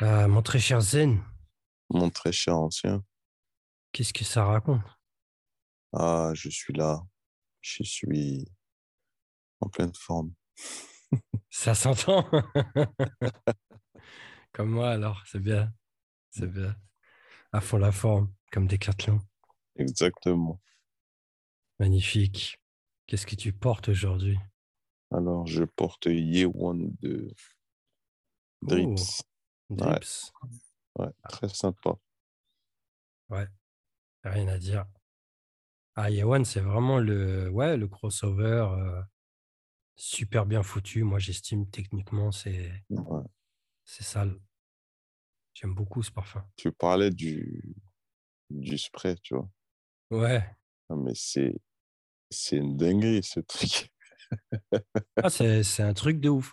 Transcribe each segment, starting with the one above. Mon très cher Zen. Mon très cher ancien. Qu'est-ce que ça raconte? Ah, je suis là. Je suis en pleine forme. Ça s'entend. Comme moi, alors. C'est bien. C'est bien. À fond la forme, comme Decathlon. Exactement. Magnifique. Qu'est-ce que tu portes aujourd'hui? Alors, je porte Ewan de Drippz. Oh, Drippz. Ouais. Ouais, très sympa. Ouais, rien à dire. Ah, Ewan, c'est vraiment le crossover super bien foutu. Moi, j'estime techniquement, c'est sale. J'aime beaucoup ce parfum. Tu parlais du spray, tu vois. Ouais. Non, mais c'est une dinguerie, ce truc. Ah, c'est un truc de ouf.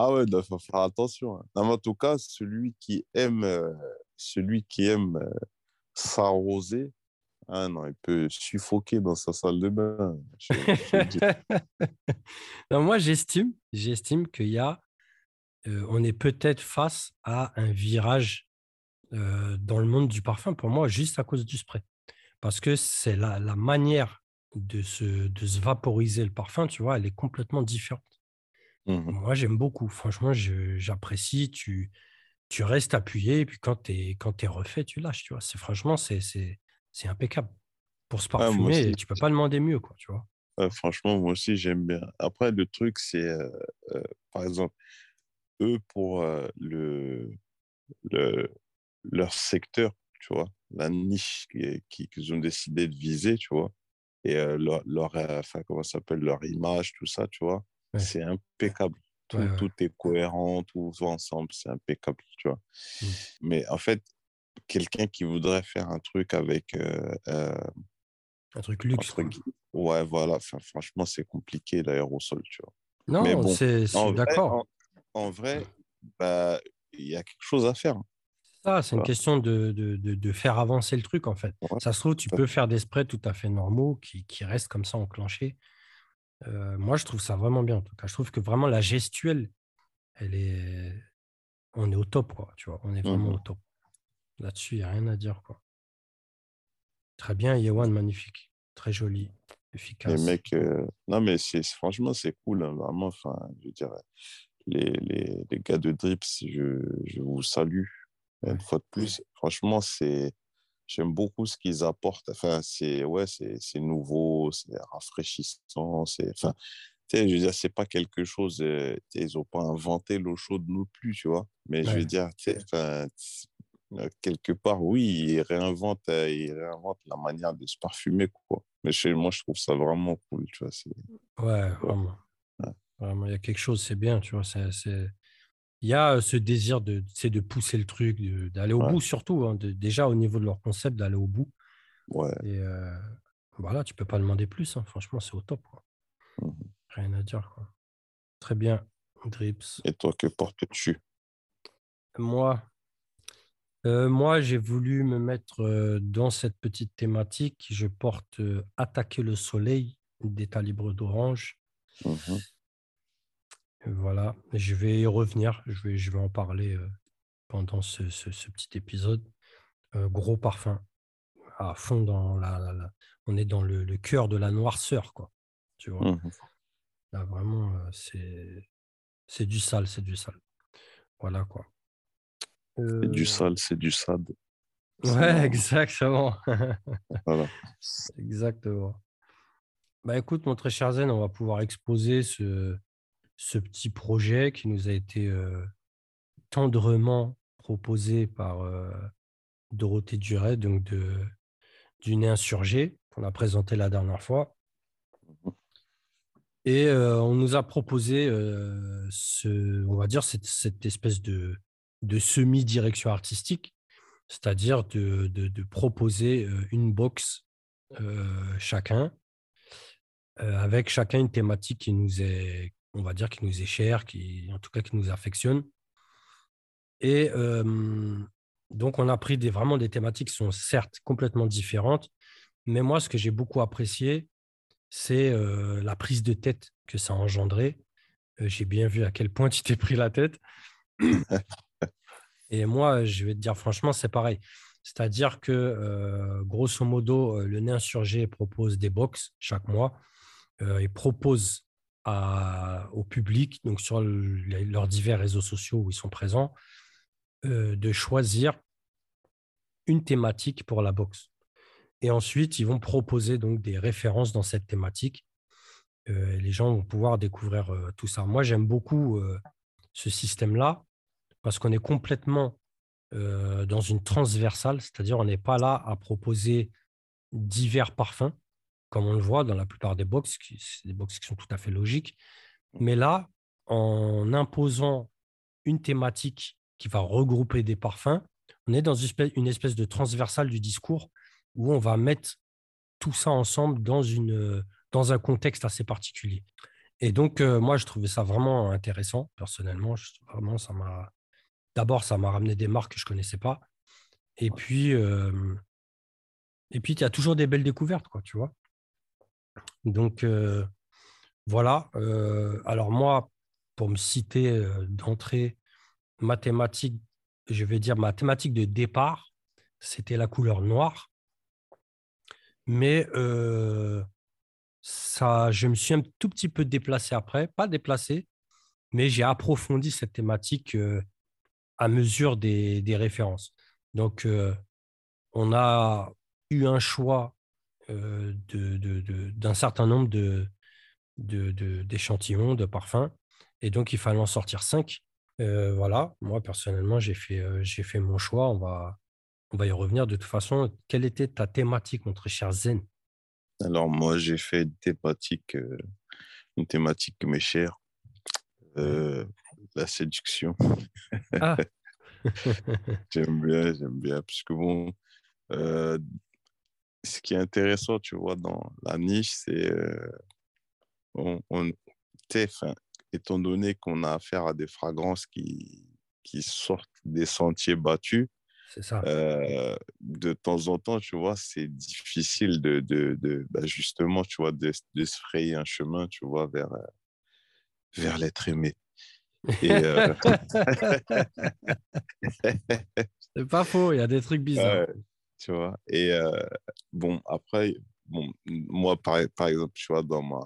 Ah ouais, il faut faire attention. Non, mais en tout cas, celui qui aime s'arroser, ah non, il peut suffoquer dans sa salle de bain. Non, moi, j'estime qu'il y a, on est peut-être face à un virage dans le monde du parfum, pour moi, juste à cause du spray. Parce que c'est la manière de se vaporiser le parfum, tu vois, elle est complètement différente. Mmh. Moi, j'aime beaucoup. Franchement, j'apprécie. Tu restes appuyé et puis quand t'es refait, tu lâches, tu vois. Franchement, c'est impeccable. Pour se parfumer, tu peux pas demander mieux, quoi, tu vois. Ouais, franchement, moi aussi, j'aime bien. Après, le truc, c'est, par exemple, eux, pour leur secteur, tu vois, la niche qu'ils ont décidé de viser, tu vois, et leur image, tout ça, tu vois, ouais. C'est impeccable. Tout est cohérent, tout va ensemble, c'est impeccable, tu vois. Mm. Mais en fait, quelqu'un qui voudrait faire un truc avec... un truc luxe. Ouais, voilà. Enfin, franchement, c'est compliqué, l'aérosol, tu vois. Non, mais bon, c'est d'accord. En vrai, bah, y a quelque chose à faire. Ah, c'est une question de faire avancer le truc, en fait. Ouais, ça se trouve, tu peux faire des sprays tout à fait normaux qui restent comme ça enclenchés. Moi, je trouve ça vraiment bien, en tout cas. Je trouve que vraiment, la gestuelle, on est au top, quoi. Tu vois, on est vraiment au top. Là-dessus, il n'y a rien à dire, quoi. Très bien, Yewan, magnifique. Très joli, efficace. Les mecs... Non, mais franchement, c'est cool, hein, vraiment. Enfin, je dirais, les gars de Drippz, je vous salue. Une fois de plus, franchement, j'aime beaucoup ce qu'ils apportent. Enfin, c'est nouveau, c'est rafraîchissant. Enfin, tu sais, je veux dire, c'est pas quelque chose. Ils n'ont pas inventé l'eau chaude non plus, tu vois. Mais je veux dire, quelque part, oui, ils réinventent la manière de se parfumer, quoi. Mais moi, je trouve ça vraiment cool, tu vois. Ouais, vraiment. Ouais. Vraiment, il y a quelque chose, c'est bien, tu vois. Il y a ce désir de pousser le truc, d'aller au bout surtout, hein, déjà au niveau de leur concept, d'aller au bout. Ouais. Et voilà, tu ne peux pas demander plus, hein, franchement, c'est au top, quoi. Rien à dire, quoi. Très bien, Drippz. Et toi, que portes-tu? Moi, j'ai voulu me mettre dans cette petite thématique. Je porte Attaquer le soleil des Talibres d'Orange. Voilà, je vais y revenir, je vais en parler pendant ce petit épisode. Gros parfum, à fond dans on est dans le cœur de la noirceur, quoi. Tu vois, là vraiment, c'est du sale, c'est du sale. Voilà, quoi. C'est du sale, c'est du sad. Ouais, vraiment... exactement. Voilà. Exactement. Bah écoute, mon très cher Zen, on va pouvoir exposer ce petit projet qui nous a été tendrement proposé par Dorothée Duret, donc du Nez Insurgé, qu'on a présenté la dernière fois. Et on nous a proposé, on va dire, cette espèce de semi-direction artistique, c'est-à-dire de proposer une box chacun, avec chacun une thématique qui nous est... on va dire, qui nous est cher, en tout cas qui nous affectionne. Et donc, on a pris vraiment des thématiques qui sont certes complètement différentes, mais moi, ce que j'ai beaucoup apprécié, c'est la prise de tête que ça a engendré. J'ai bien vu à quel point tu t'es pris la tête. Et moi, je vais te dire franchement, c'est pareil. C'est-à-dire que, grosso modo, le Nez Insurgé propose des box chaque mois. Il propose au public, donc sur leurs divers réseaux sociaux où ils sont présents, de choisir une thématique pour la box. Et ensuite, ils vont proposer donc des références dans cette thématique. Les gens vont pouvoir découvrir tout ça. Moi, j'aime beaucoup ce système-là parce qu'on est complètement dans une transversale, c'est-à-dire on n'est pas là à proposer divers parfums, comme on le voit dans la plupart des box, c'est des box qui sont tout à fait logiques. Mais là, en imposant une thématique qui va regrouper des parfums, on est dans une espèce de transversale du discours où on va mettre tout ça ensemble dans un contexte assez particulier. Et donc, moi, je trouvais ça vraiment intéressant, personnellement. D'abord, ça m'a ramené des marques que je ne connaissais pas. Et puis, il y a toujours des belles découvertes, quoi, tu vois. Donc, voilà. Alors, moi, pour me citer d'entrée, ma thématique de départ, c'était la couleur noire. Mais je me suis un tout petit peu déplacé après. Pas déplacé, mais j'ai approfondi cette thématique à mesure des références. Donc, on a eu un choix d'un certain nombre d'échantillons, de parfums. Et donc, il fallait en sortir 5. Voilà. Moi, personnellement, j'ai fait mon choix. On va y revenir de toute façon. Quelle était ta thématique, mon très cher Zen? Alors, moi, j'ai fait une thématique qui m'est chère, la séduction. Ah. J'aime bien, parce que bon, ce qui est intéressant, tu vois, dans la niche, c'est, étant donné qu'on a affaire à des fragrances qui sortent des sentiers battus, c'est ça. De temps en temps, tu vois, c'est difficile justement, tu vois, de se frayer un chemin, tu vois, vers l'être aimé. Et c'est pas faux, il y a des trucs bizarres. Tu vois, et bon, après, moi, par exemple, tu vois, dans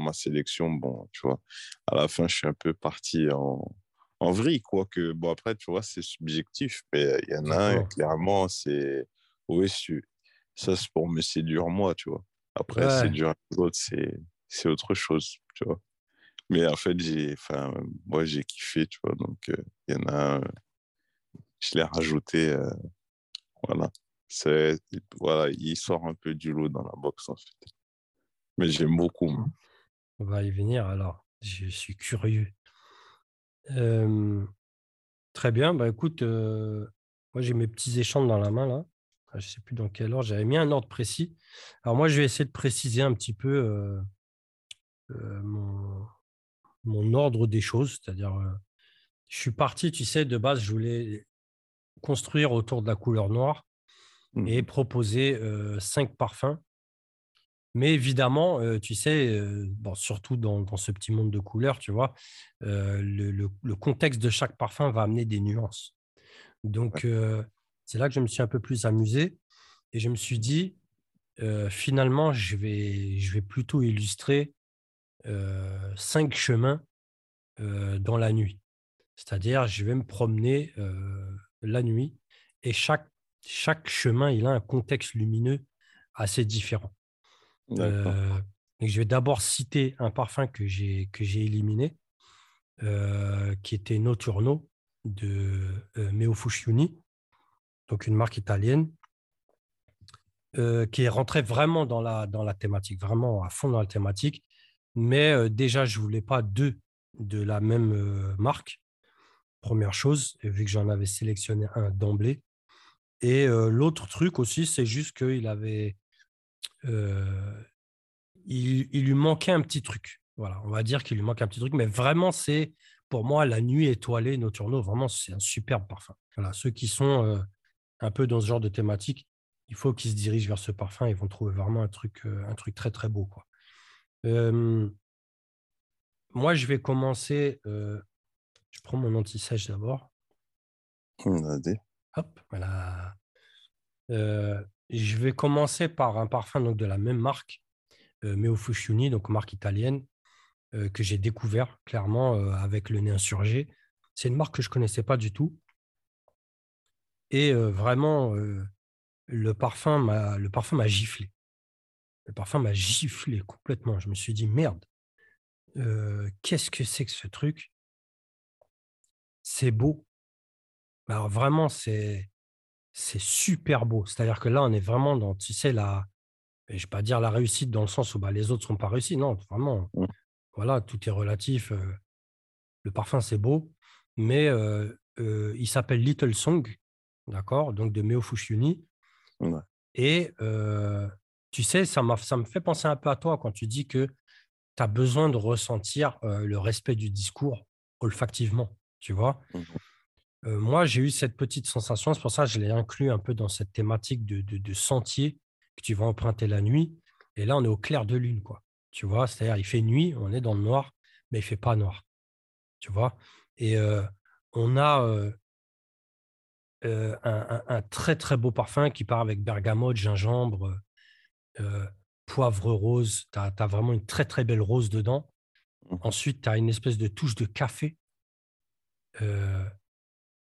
ma sélection, bon, tu vois, à la fin, je suis un peu parti en vrille, quoi. Que, bon, après, tu vois, c'est subjectif, mais il y en a un, clairement, c'est oui, ça, c'est pour me séduire, moi, tu vois. Après, séduire l'autre, c'est autre chose, tu vois. Mais en fait, moi, j'ai kiffé, tu vois, donc il y en a un, je l'ai rajouté, voilà. Voilà, il sort un peu du lot dans la box, en fait. Mais j'aime beaucoup. Moi. On va y venir, alors. Je suis curieux. Très bien. Bah, écoute, moi, j'ai mes petits échantillons dans la main, là. Enfin, je ne sais plus dans quel ordre. J'avais mis un ordre précis. Alors, moi, je vais essayer de préciser un petit peu mon ordre des choses. C'est-à-dire, je suis parti, tu sais, de base, je voulais construire autour de la couleur noire et proposer 5 parfums. Mais évidemment, tu sais, surtout dans ce petit monde de couleurs, tu vois, le contexte de chaque parfum va amener des nuances. Donc, c'est là que je me suis un peu plus amusé. Et je me suis dit, finalement, je vais plutôt illustrer 5 chemins dans la nuit. C'est-à-dire, je vais me promener la nuit et chaque chemin, il a un contexte lumineux assez différent. Je vais d'abord citer un parfum que j'ai éliminé, qui était Noturno de Mèo Fusciuni, donc une marque italienne, qui est rentrée vraiment dans la thématique, vraiment à fond dans la thématique. Mais déjà, je ne voulais pas 2 de la même marque, première chose, vu que j'en avais sélectionné un d'emblée. Et l'autre truc aussi, c'est juste qu'il avait, il lui manquait un petit truc. Voilà, on va dire qu'il lui manque un petit truc, mais vraiment, c'est pour moi la nuit étoilée Noturno. Vraiment, c'est un superbe parfum. Voilà, ceux qui sont un peu dans ce genre de thématique, il faut qu'ils se dirigent vers ce parfum. Ils vont trouver vraiment un truc très très beau, quoi. Moi, je vais commencer. Je prends mon anti-sèche d'abord. Hop, voilà. Je vais commencer par un parfum donc, de la même marque, Mèo Fusciuni, donc marque italienne, que j'ai découvert clairement avec le Nez Insurgé. C'est une marque que je ne connaissais pas du tout. Et vraiment, le parfum m'a giflé. Le parfum m'a giflé complètement. Je me suis dit, merde, qu'est-ce que c'est que ce truc? C'est beau. Alors vraiment, c'est super beau. C'est-à-dire que là, on est vraiment dans, tu sais, je ne vais pas dire la réussite dans le sens où bah, les autres ne sont pas réussis. Non, vraiment, voilà, tout est relatif. Le parfum, c'est beau. Mais il s'appelle Little Song, d'accord, donc de Mèo Fusciuni. Ouais. Et tu sais, ça me fait penser un peu à toi quand tu dis que tu as besoin de ressentir le respect du discours olfactivement, tu vois. Moi, j'ai eu cette petite sensation, c'est pour ça que je l'ai inclus un peu dans cette thématique de sentier que tu vas emprunter la nuit. Et là, on est au clair de lune, quoi. Tu vois, c'est-à-dire, il fait nuit, on est dans le noir, mais il ne fait pas noir, tu vois. Et on a un très, très beau parfum qui part avec bergamote, gingembre, poivre rose. Tu as vraiment une très, très belle rose dedans. Ensuite, tu as une espèce de touche de café.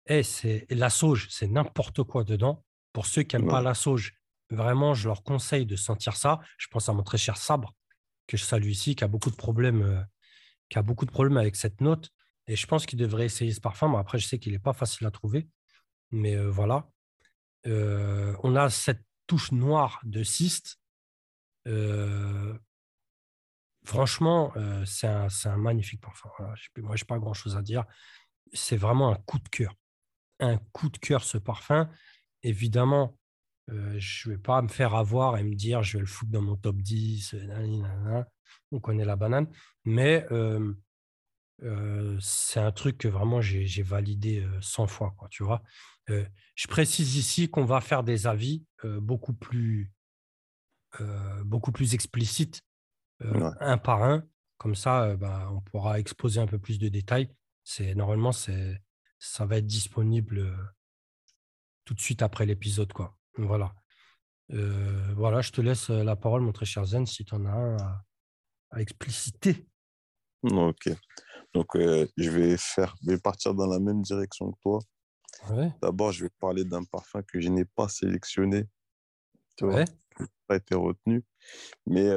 Et la sauge, c'est n'importe quoi dedans. Pour ceux qui n'aiment pas la sauge, vraiment, je leur conseille de sentir ça. Je pense à mon très cher Sabre, que je salue ici, qui a beaucoup de problèmes avec cette note. Et je pense qu'il devrait essayer ce parfum. Bon, après, je sais qu'il n'est pas facile à trouver. Mais voilà. On a cette touche noire de cyste. Franchement, c'est un magnifique parfum. Voilà. Moi, je n'ai pas grand-chose à dire. C'est vraiment un coup de cœur. Un coup de cœur, ce parfum. Évidemment, je ne vais pas me faire avoir et me dire je vais le foutre dans mon top 10. On connaît la banane. Mais... c'est un truc que vraiment j'ai validé 100 fois, quoi, tu vois. Je précise ici qu'on va faire des avis beaucoup plus explicites un par un, comme ça on pourra exposer un peu plus de détails. Normalement, ça va être disponible tout de suite après l'épisode, quoi. Voilà. Voilà, je te laisse la parole, mon très cher Zen, si tu en as un à expliciter. Ok. Donc, je vais partir dans la même direction que toi. Ouais. D'abord, je vais parler d'un parfum que je n'ai pas sélectionné, tu vois, qui n'a pas été retenu, mais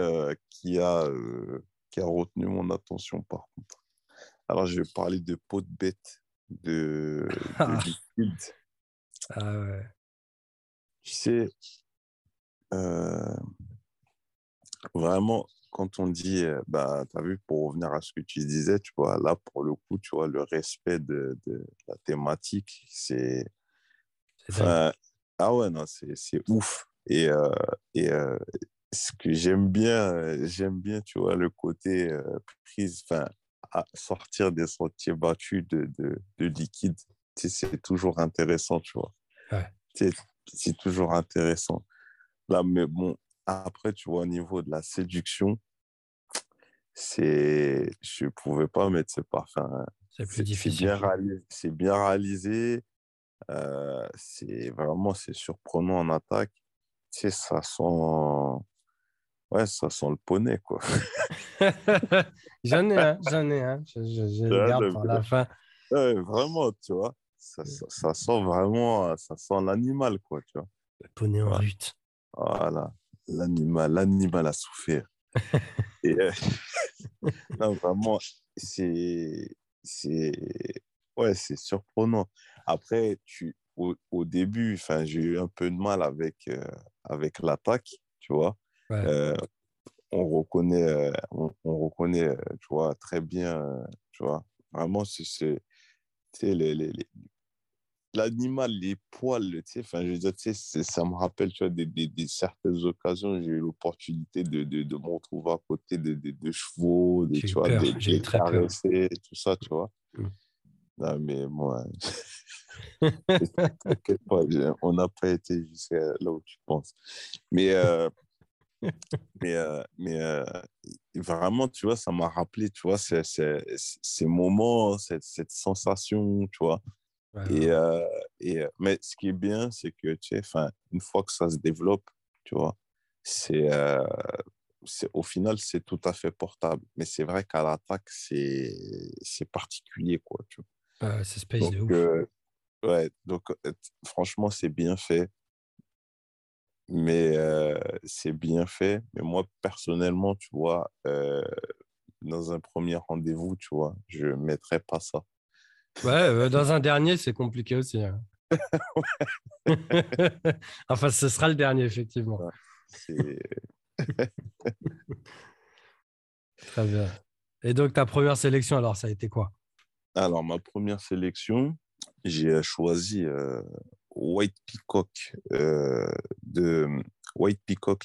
qui a retenu mon attention, par contre. Alors, je vais parler de Peau de bête, de liquide. Ah ouais. Tu sais, vraiment... Quand on dit, tu as vu, pour revenir à ce que tu disais, tu vois, là, pour le coup, tu vois, le respect de la thématique, c'est ouf. Et ce que j'aime bien, tu vois, le côté sortir des sentiers battus de liquide, tu sais, c'est toujours intéressant, tu vois. Ouais. C'est toujours intéressant. Là, mais bon, après, tu vois, au niveau de la séduction, je ne pouvais pas mettre ce parfum. C'est plus difficile. C'est bien réalisé. C'est surprenant en attaque. Tu sais, ça sent le poney, quoi. J'en ai un. Je le garde pour la fin. Vraiment, tu vois. Ça sent l'animal, quoi, tu vois. Le poney en lutte. Voilà. L'animal a souffert. Non, vraiment, c'est surprenant. Après, au début, j'ai eu un peu de mal avec l'attaque, tu vois. Ouais. On reconnaît, tu vois, très bien, tu vois. Vraiment, c'est les l'animal, les poils, tu sais, je veux dire, ça me rappelle, tu vois, des certaines occasions, j'ai eu l'opportunité de me retrouver à côté de chevaux, tu vois, des caressés, tout ça, tu vois. Non, mais moi, t'inquiète pas, on n'a pas été jusqu'à là où tu penses. Mais vraiment, tu vois, ça m'a rappelé, tu vois, ces moments, cette sensation, tu vois. Ouais. Et, mais ce qui est bien, c'est que, tu sais, une fois que ça se développe, tu vois, c'est, au final, c'est tout à fait portable. Mais c'est vrai qu'à l'attaque, c'est particulier, quoi, tu vois. C'est space donc, de ouf. Ouais, donc, franchement, c'est bien fait. Mais Mais moi, personnellement, tu vois, dans un premier rendez-vous, tu vois, je ne mettrais pas ça. Ouais, dans un dernier, c'est compliqué aussi. Hein. Enfin, ce sera le dernier, effectivement. Ouais, c'est... Très bien. Et donc, ta première sélection, alors, ça a été quoi? Alors, ma première sélection, j'ai choisi... White Peacock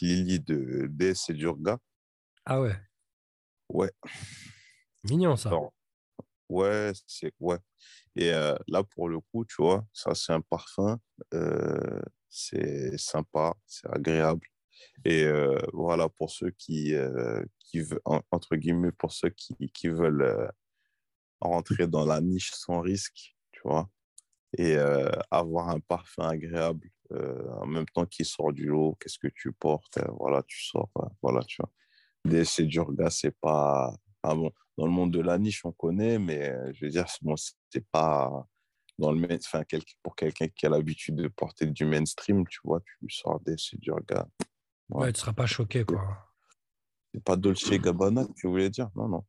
Lily de DS et Durga. Ah ouais. Ouais. Mignon ça. Alors, ouais, c'est ouais. Et là pour le coup, tu vois, ça c'est un parfum, c'est sympa, c'est agréable. Et voilà pour ceux qui veulent, entre guillemets, pour ceux qui veulent rentrer dans la niche sans risque, tu vois. Et avoir un parfum agréable en même temps qu'il sort du lot. Qu'est-ce que tu portes, voilà, tu sors, voilà, tu vois. DC Durga, c'est pas... Ah bon, dans le monde de la niche, on connaît, mais je veux dire, bon, c'est pas... Dans le enfin, pour quelqu'un qui a l'habitude de porter du mainstream, tu vois, tu lui sors DC Durga. Ouais, tu ne seras pas choqué, quoi. C'est pas Dolce Gabbana, tu voulais dire? Non. Non,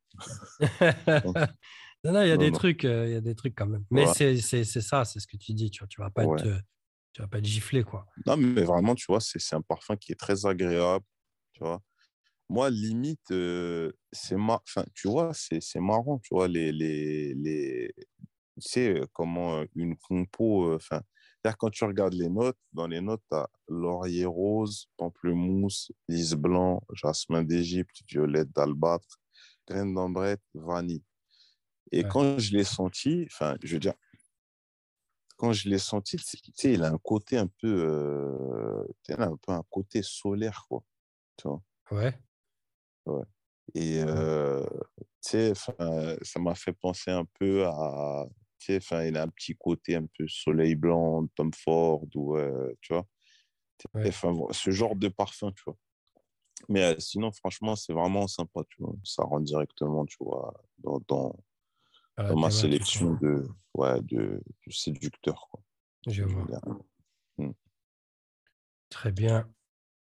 il y a des trucs quand même. Mais voilà. C'est ça, c'est ce que tu dis, tu vois, tu vas pas être giflé, quoi. Non, mais vraiment, tu vois, c'est un parfum qui est très agréable, tu vois. Moi, limite, tu vois, c'est marrant, tu vois, les tu sais, comment une compo, c'est-à-dire quand tu regardes les notes, dans les notes, tu as laurier rose, pamplemousse, lys blanc, jasmin d'Égypte, violette d'albâtre, graine d'ambrette, vanille. Et quand je l'ai senti, tu sais, il a un côté un côté solaire, quoi, tu vois. Ouais. Et, tu sais, ça m'a fait penser un peu à, tu sais, il a un petit côté un peu Soleil Blanc, Tom Ford, ou, tu vois, ce genre de parfum, tu vois. Mais sinon, franchement, c'est vraiment sympa, tu vois. Ça rentre directement, tu vois, dans ma sélection de séducteurs, quoi. Je vois. Très bien.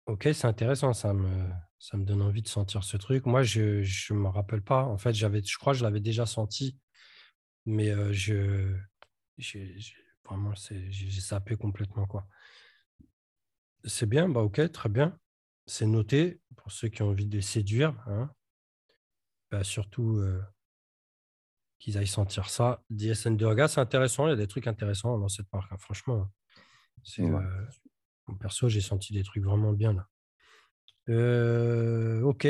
Ok, c'est intéressant. Ça me donne envie de sentir ce truc. Moi, je me rappelle pas. En fait, je crois que je l'avais déjà senti, mais vraiment, j'ai sapé complètement, quoi. C'est bien. Bah ok, très bien. C'est noté pour ceux qui ont envie de séduire, hein. Bah, surtout. Qu'ils aillent sentir ça. DSN de Raga, c'est intéressant. Il y a des trucs intéressants dans cette marque. Franchement, perso, j'ai senti des trucs vraiment bien là. Ok.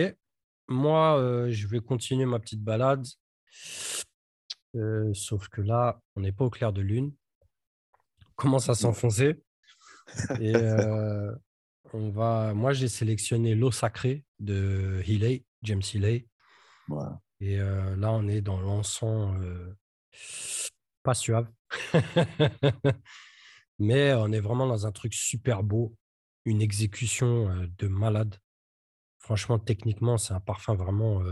Moi, je vais continuer ma petite balade. Sauf que là, on n'est pas au clair de lune. On commence à s'enfoncer. Et moi, j'ai sélectionné l'eau sacrée de Heeley, James Heeley. Voilà. Et là, on est dans l'encens pas suave, mais on est vraiment dans un truc super beau, une exécution de malade. Franchement, techniquement, c'est un parfum vraiment,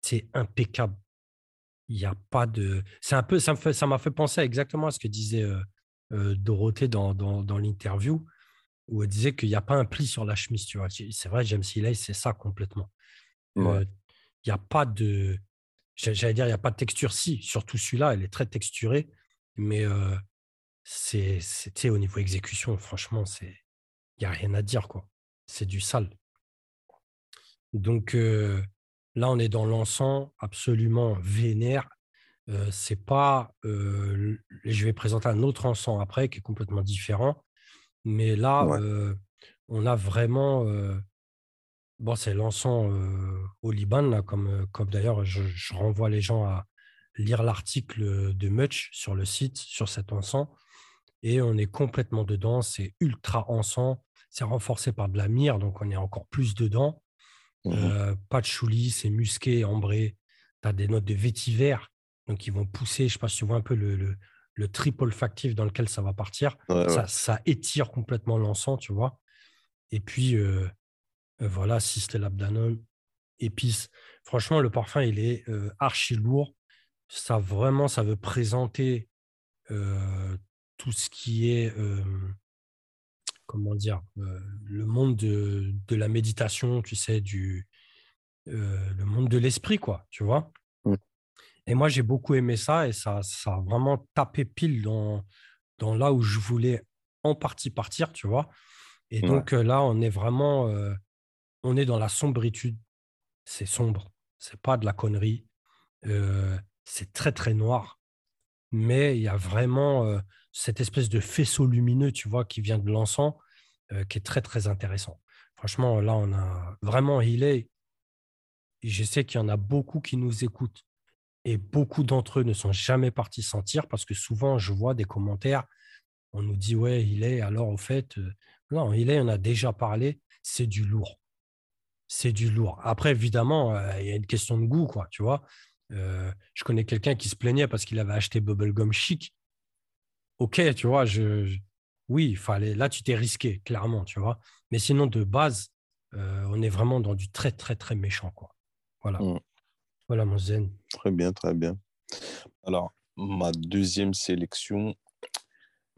c'est impeccable. Il y a pas de, c'est un peu, ça m'a fait penser exactement à ce que disait Dorothée dans l'interview, où elle disait qu'il n'y a pas un pli sur la chemise. Tu vois, c'est vrai, James Heeley, c'est ça complètement. Ouais. Il n'y a pas de... J'allais dire, il n'y a pas de texture. Si, surtout celui-là, elle est très texturée. Mais c'est au niveau exécution, franchement, il n'y a rien à dire, quoi. C'est du sale. Donc là, on est dans l'encens absolument vénère. C'est pas... je vais présenter un autre encens après qui est complètement différent. Mais là, on a vraiment... Bon, c'est l'encens au Liban, là, comme d'ailleurs, je renvoie les gens à lire l'article de Mutch sur le site, sur cet encens. Et on est complètement dedans, c'est ultra encens, c'est renforcé par de la myrrhe, donc on est encore plus dedans. Pas de chouli, c'est musqué, ambré. Tu as des notes de vétiver, donc ils vont pousser, je ne sais pas si tu vois un peu le triple olfactif dans lequel ça va partir, ça étire complètement l'encens, tu vois. Et puis, voilà, cistellabdanum, épices. Franchement, le parfum, il est archi lourd. Ça, vraiment, ça veut présenter tout ce qui est, comment dire, le monde de la méditation, tu sais, le monde de l'esprit, quoi, tu vois. Mm. Et moi, j'ai beaucoup aimé ça et ça a vraiment tapé pile dans là où je voulais en partie partir, tu vois. Et donc là, on est vraiment on est dans la sombritude. C'est sombre, c'est pas de la connerie. C'est très, très noir. Mais il y a vraiment cette espèce de faisceau lumineux, tu vois, qui vient de l'encens, qui est très, très intéressant. Franchement, là, on a vraiment healé. Je sais qu'il y en a beaucoup qui nous écoutent. Et beaucoup d'entre eux ne sont jamais partis sentir parce que souvent, je vois des commentaires. On nous dit, ouais, il est, alors au fait, non, il est, on a déjà parlé, c'est du lourd. C'est du lourd. Après, évidemment, il y a une question de goût, quoi, tu vois. Je connais quelqu'un qui se plaignait parce qu'il avait acheté Bubblegum Chic. OK, tu vois, oui, il fallait. Là, tu t'es risqué, clairement, tu vois. Mais sinon, de base, on est vraiment dans du très, très, très méchant, quoi. Voilà. Mmh. Voilà, mon zen. Très bien, très bien. Alors, ma deuxième sélection,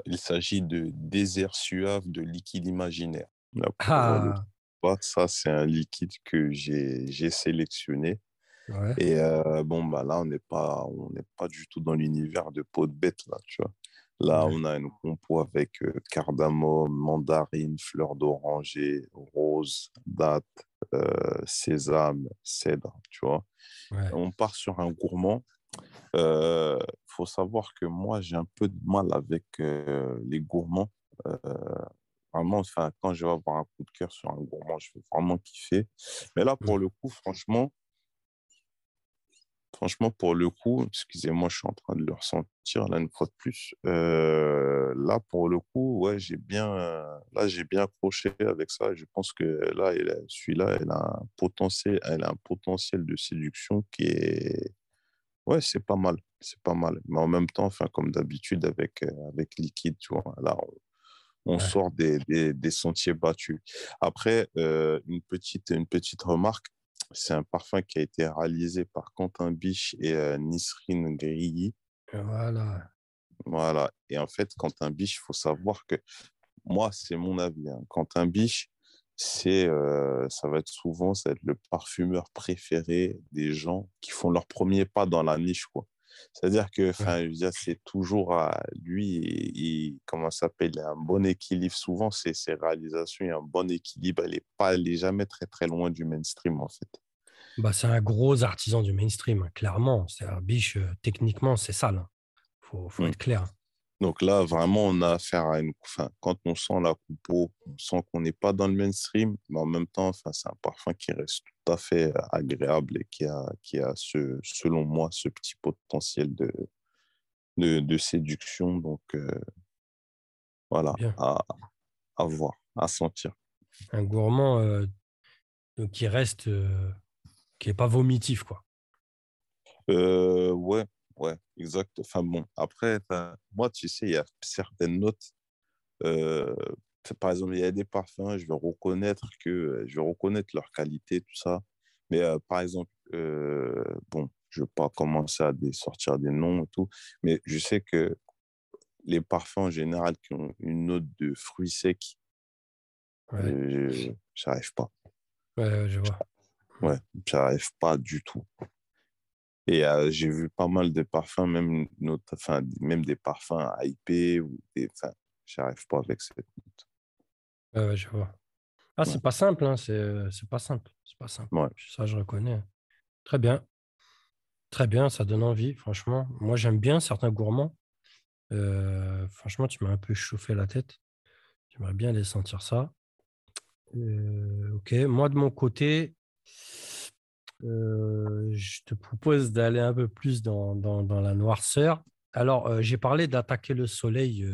il s'agit de Désert Suave de Liquide Imaginaire. Là, ça, c'est un liquide que j'ai sélectionné. Ouais. Et bon, bah, là, on n'est pas du tout dans l'univers de peau de bête, là, tu vois. Là, on a une compo avec cardamome, mandarine, fleur d'oranger, rose, date, sésame, cèdre, tu vois. Ouais. On part sur un gourmand. Faut savoir que moi, j'ai un peu de mal avec les gourmands. Vraiment, enfin, quand je vais avoir un coup de cœur sur un gourmand, je vais vraiment kiffer. Mais là, pour le coup, franchement, excusez-moi, je suis en train de le ressentir là une fois de plus. Là, pour le coup, ouais, j'ai bien accroché avec ça. Je pense que là, celui-là, elle a un potentiel de séduction qui est, ouais, c'est pas mal. Mais en même temps, enfin, comme d'habitude avec liquide, tu vois, là, on sort des sentiers battus. Après, une petite remarque. C'est un parfum qui a été réalisé par Quentin Biche et Nisrine Grigui. Voilà. Et en fait, Quentin Biche, il faut savoir que, moi, c'est mon avis, hein. Quentin Biche, ça va être le parfumeur préféré des gens qui font leur premier pas dans la niche, quoi. C'est-à-dire que, je veux dire, c'est toujours à lui, il a un bon équilibre. Souvent, ses réalisations, il y a un bon équilibre. Elle n'est jamais très, très loin du mainstream, en fait. Bah, c'est un gros artisan du mainstream, clairement. C'est un biche, techniquement, c'est ça, là. Faut être clair. Donc là, vraiment, on a affaire à quand on sent la coupeau, on sent qu'on n'est pas dans le mainstream, mais en même temps, c'est un parfum qui reste tout à fait agréable et qui a selon moi, ce petit potentiel de séduction. Donc, voilà, à voir, à sentir. Un gourmand qui reste, qui n'est pas vomitif, quoi. Ouais, exact. Enfin bon, après, moi, tu sais, il y a certaines notes. Par exemple, il y a des parfums, je vais reconnaître leur qualité, tout ça. Mais par exemple, bon, je ne vais pas commencer à sortir des noms et tout, mais je sais que les parfums en général qui ont une note de fruits secs, j'arrive pas. Ouais, je vois. Ouais, j'arrive pas du tout. Et j'ai vu pas mal de parfums, même des parfums hypés. J'arrive pas avec cette note. Je vois. Ah, c'est pas simple, hein. C'est pas simple. Ouais. Ça, je reconnais. Très bien, ça donne envie, franchement. Moi, j'aime bien certains gourmands. Franchement, tu m'as un peu chauffé la tête. J'aimerais bien les sentir ça. OK. Moi, de mon côté... je te propose d'aller un peu plus dans la noirceur. Alors, j'ai parlé d'Attaquer le soleil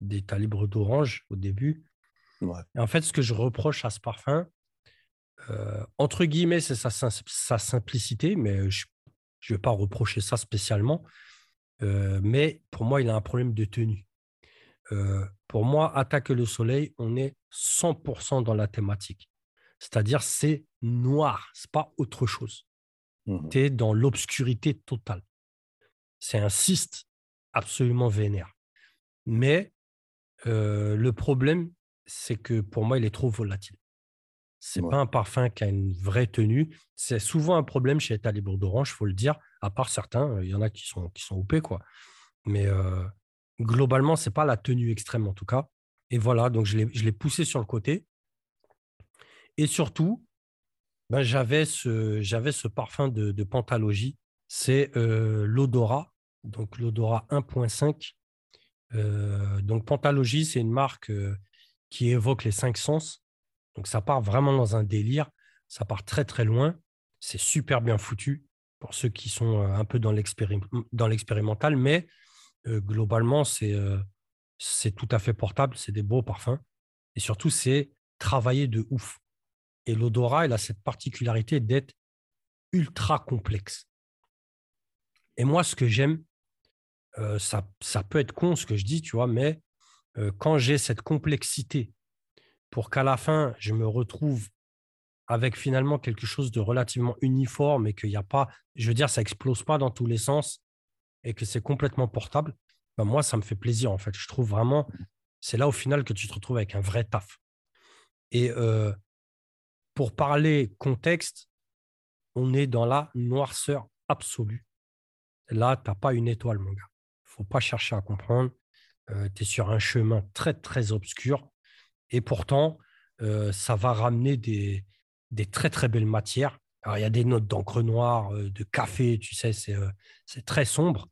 des talibres d'orange au début. Ouais. Et en fait, ce que je reproche à ce parfum, entre guillemets, c'est sa simplicité, mais je ne vais pas reprocher ça spécialement. mais pour moi, il a un problème de tenue. Pour moi, Attaquer le soleil, on est 100% dans la thématique. C'est-à-dire, c'est noir, c'est pas autre chose. Mmh. Tu es dans l'obscurité totale. C'est un cyste absolument vénère. Mais le problème, c'est que pour moi, il est trop volatile. Ce n'est pas un parfum qui a une vraie tenue. C'est souvent un problème chez État Libre d'Orange, il faut le dire, à part certains. Il y en a qui sont OP, quoi. Mais globalement, ce n'est pas la tenue extrême, en tout cas. Et voilà, donc je l'ai poussé sur le côté. Et surtout, ben, j'avais ce parfum de Pentalogie. C'est l'Odora, donc l'Odora 1.5. Donc Pentalogie, c'est une marque qui évoque les 5 sens. Donc ça part vraiment dans un délire, ça part très très loin, c'est super bien foutu pour ceux qui sont un peu dans l'expérimental, mais globalement c'est tout à fait portable, c'est des beaux parfums et surtout c'est travaillé de ouf. Et l'odorat, elle a cette particularité d'être ultra complexe. Et moi ce que j'aime, ça peut être con ce que je dis, tu vois, mais quand j'ai cette complexité, pour qu'à la fin, je me retrouve avec finalement quelque chose de relativement uniforme et qu'il n'y a pas, je veux dire, ça n'explose pas dans tous les sens et que c'est complètement portable, ben moi, ça me fait plaisir en fait. Je trouve vraiment, c'est là au final que tu te retrouves avec un vrai taf. Et pour parler contexte, on est dans la noirceur absolue. Là, tu n'as pas une étoile, mon gars. Il ne faut pas chercher à comprendre. Tu es sur un chemin très, très obscur. Et pourtant, ça va ramener des très, très belles matières. Alors, il y a des notes d'encre noire, de café, tu sais, c'est très sombre.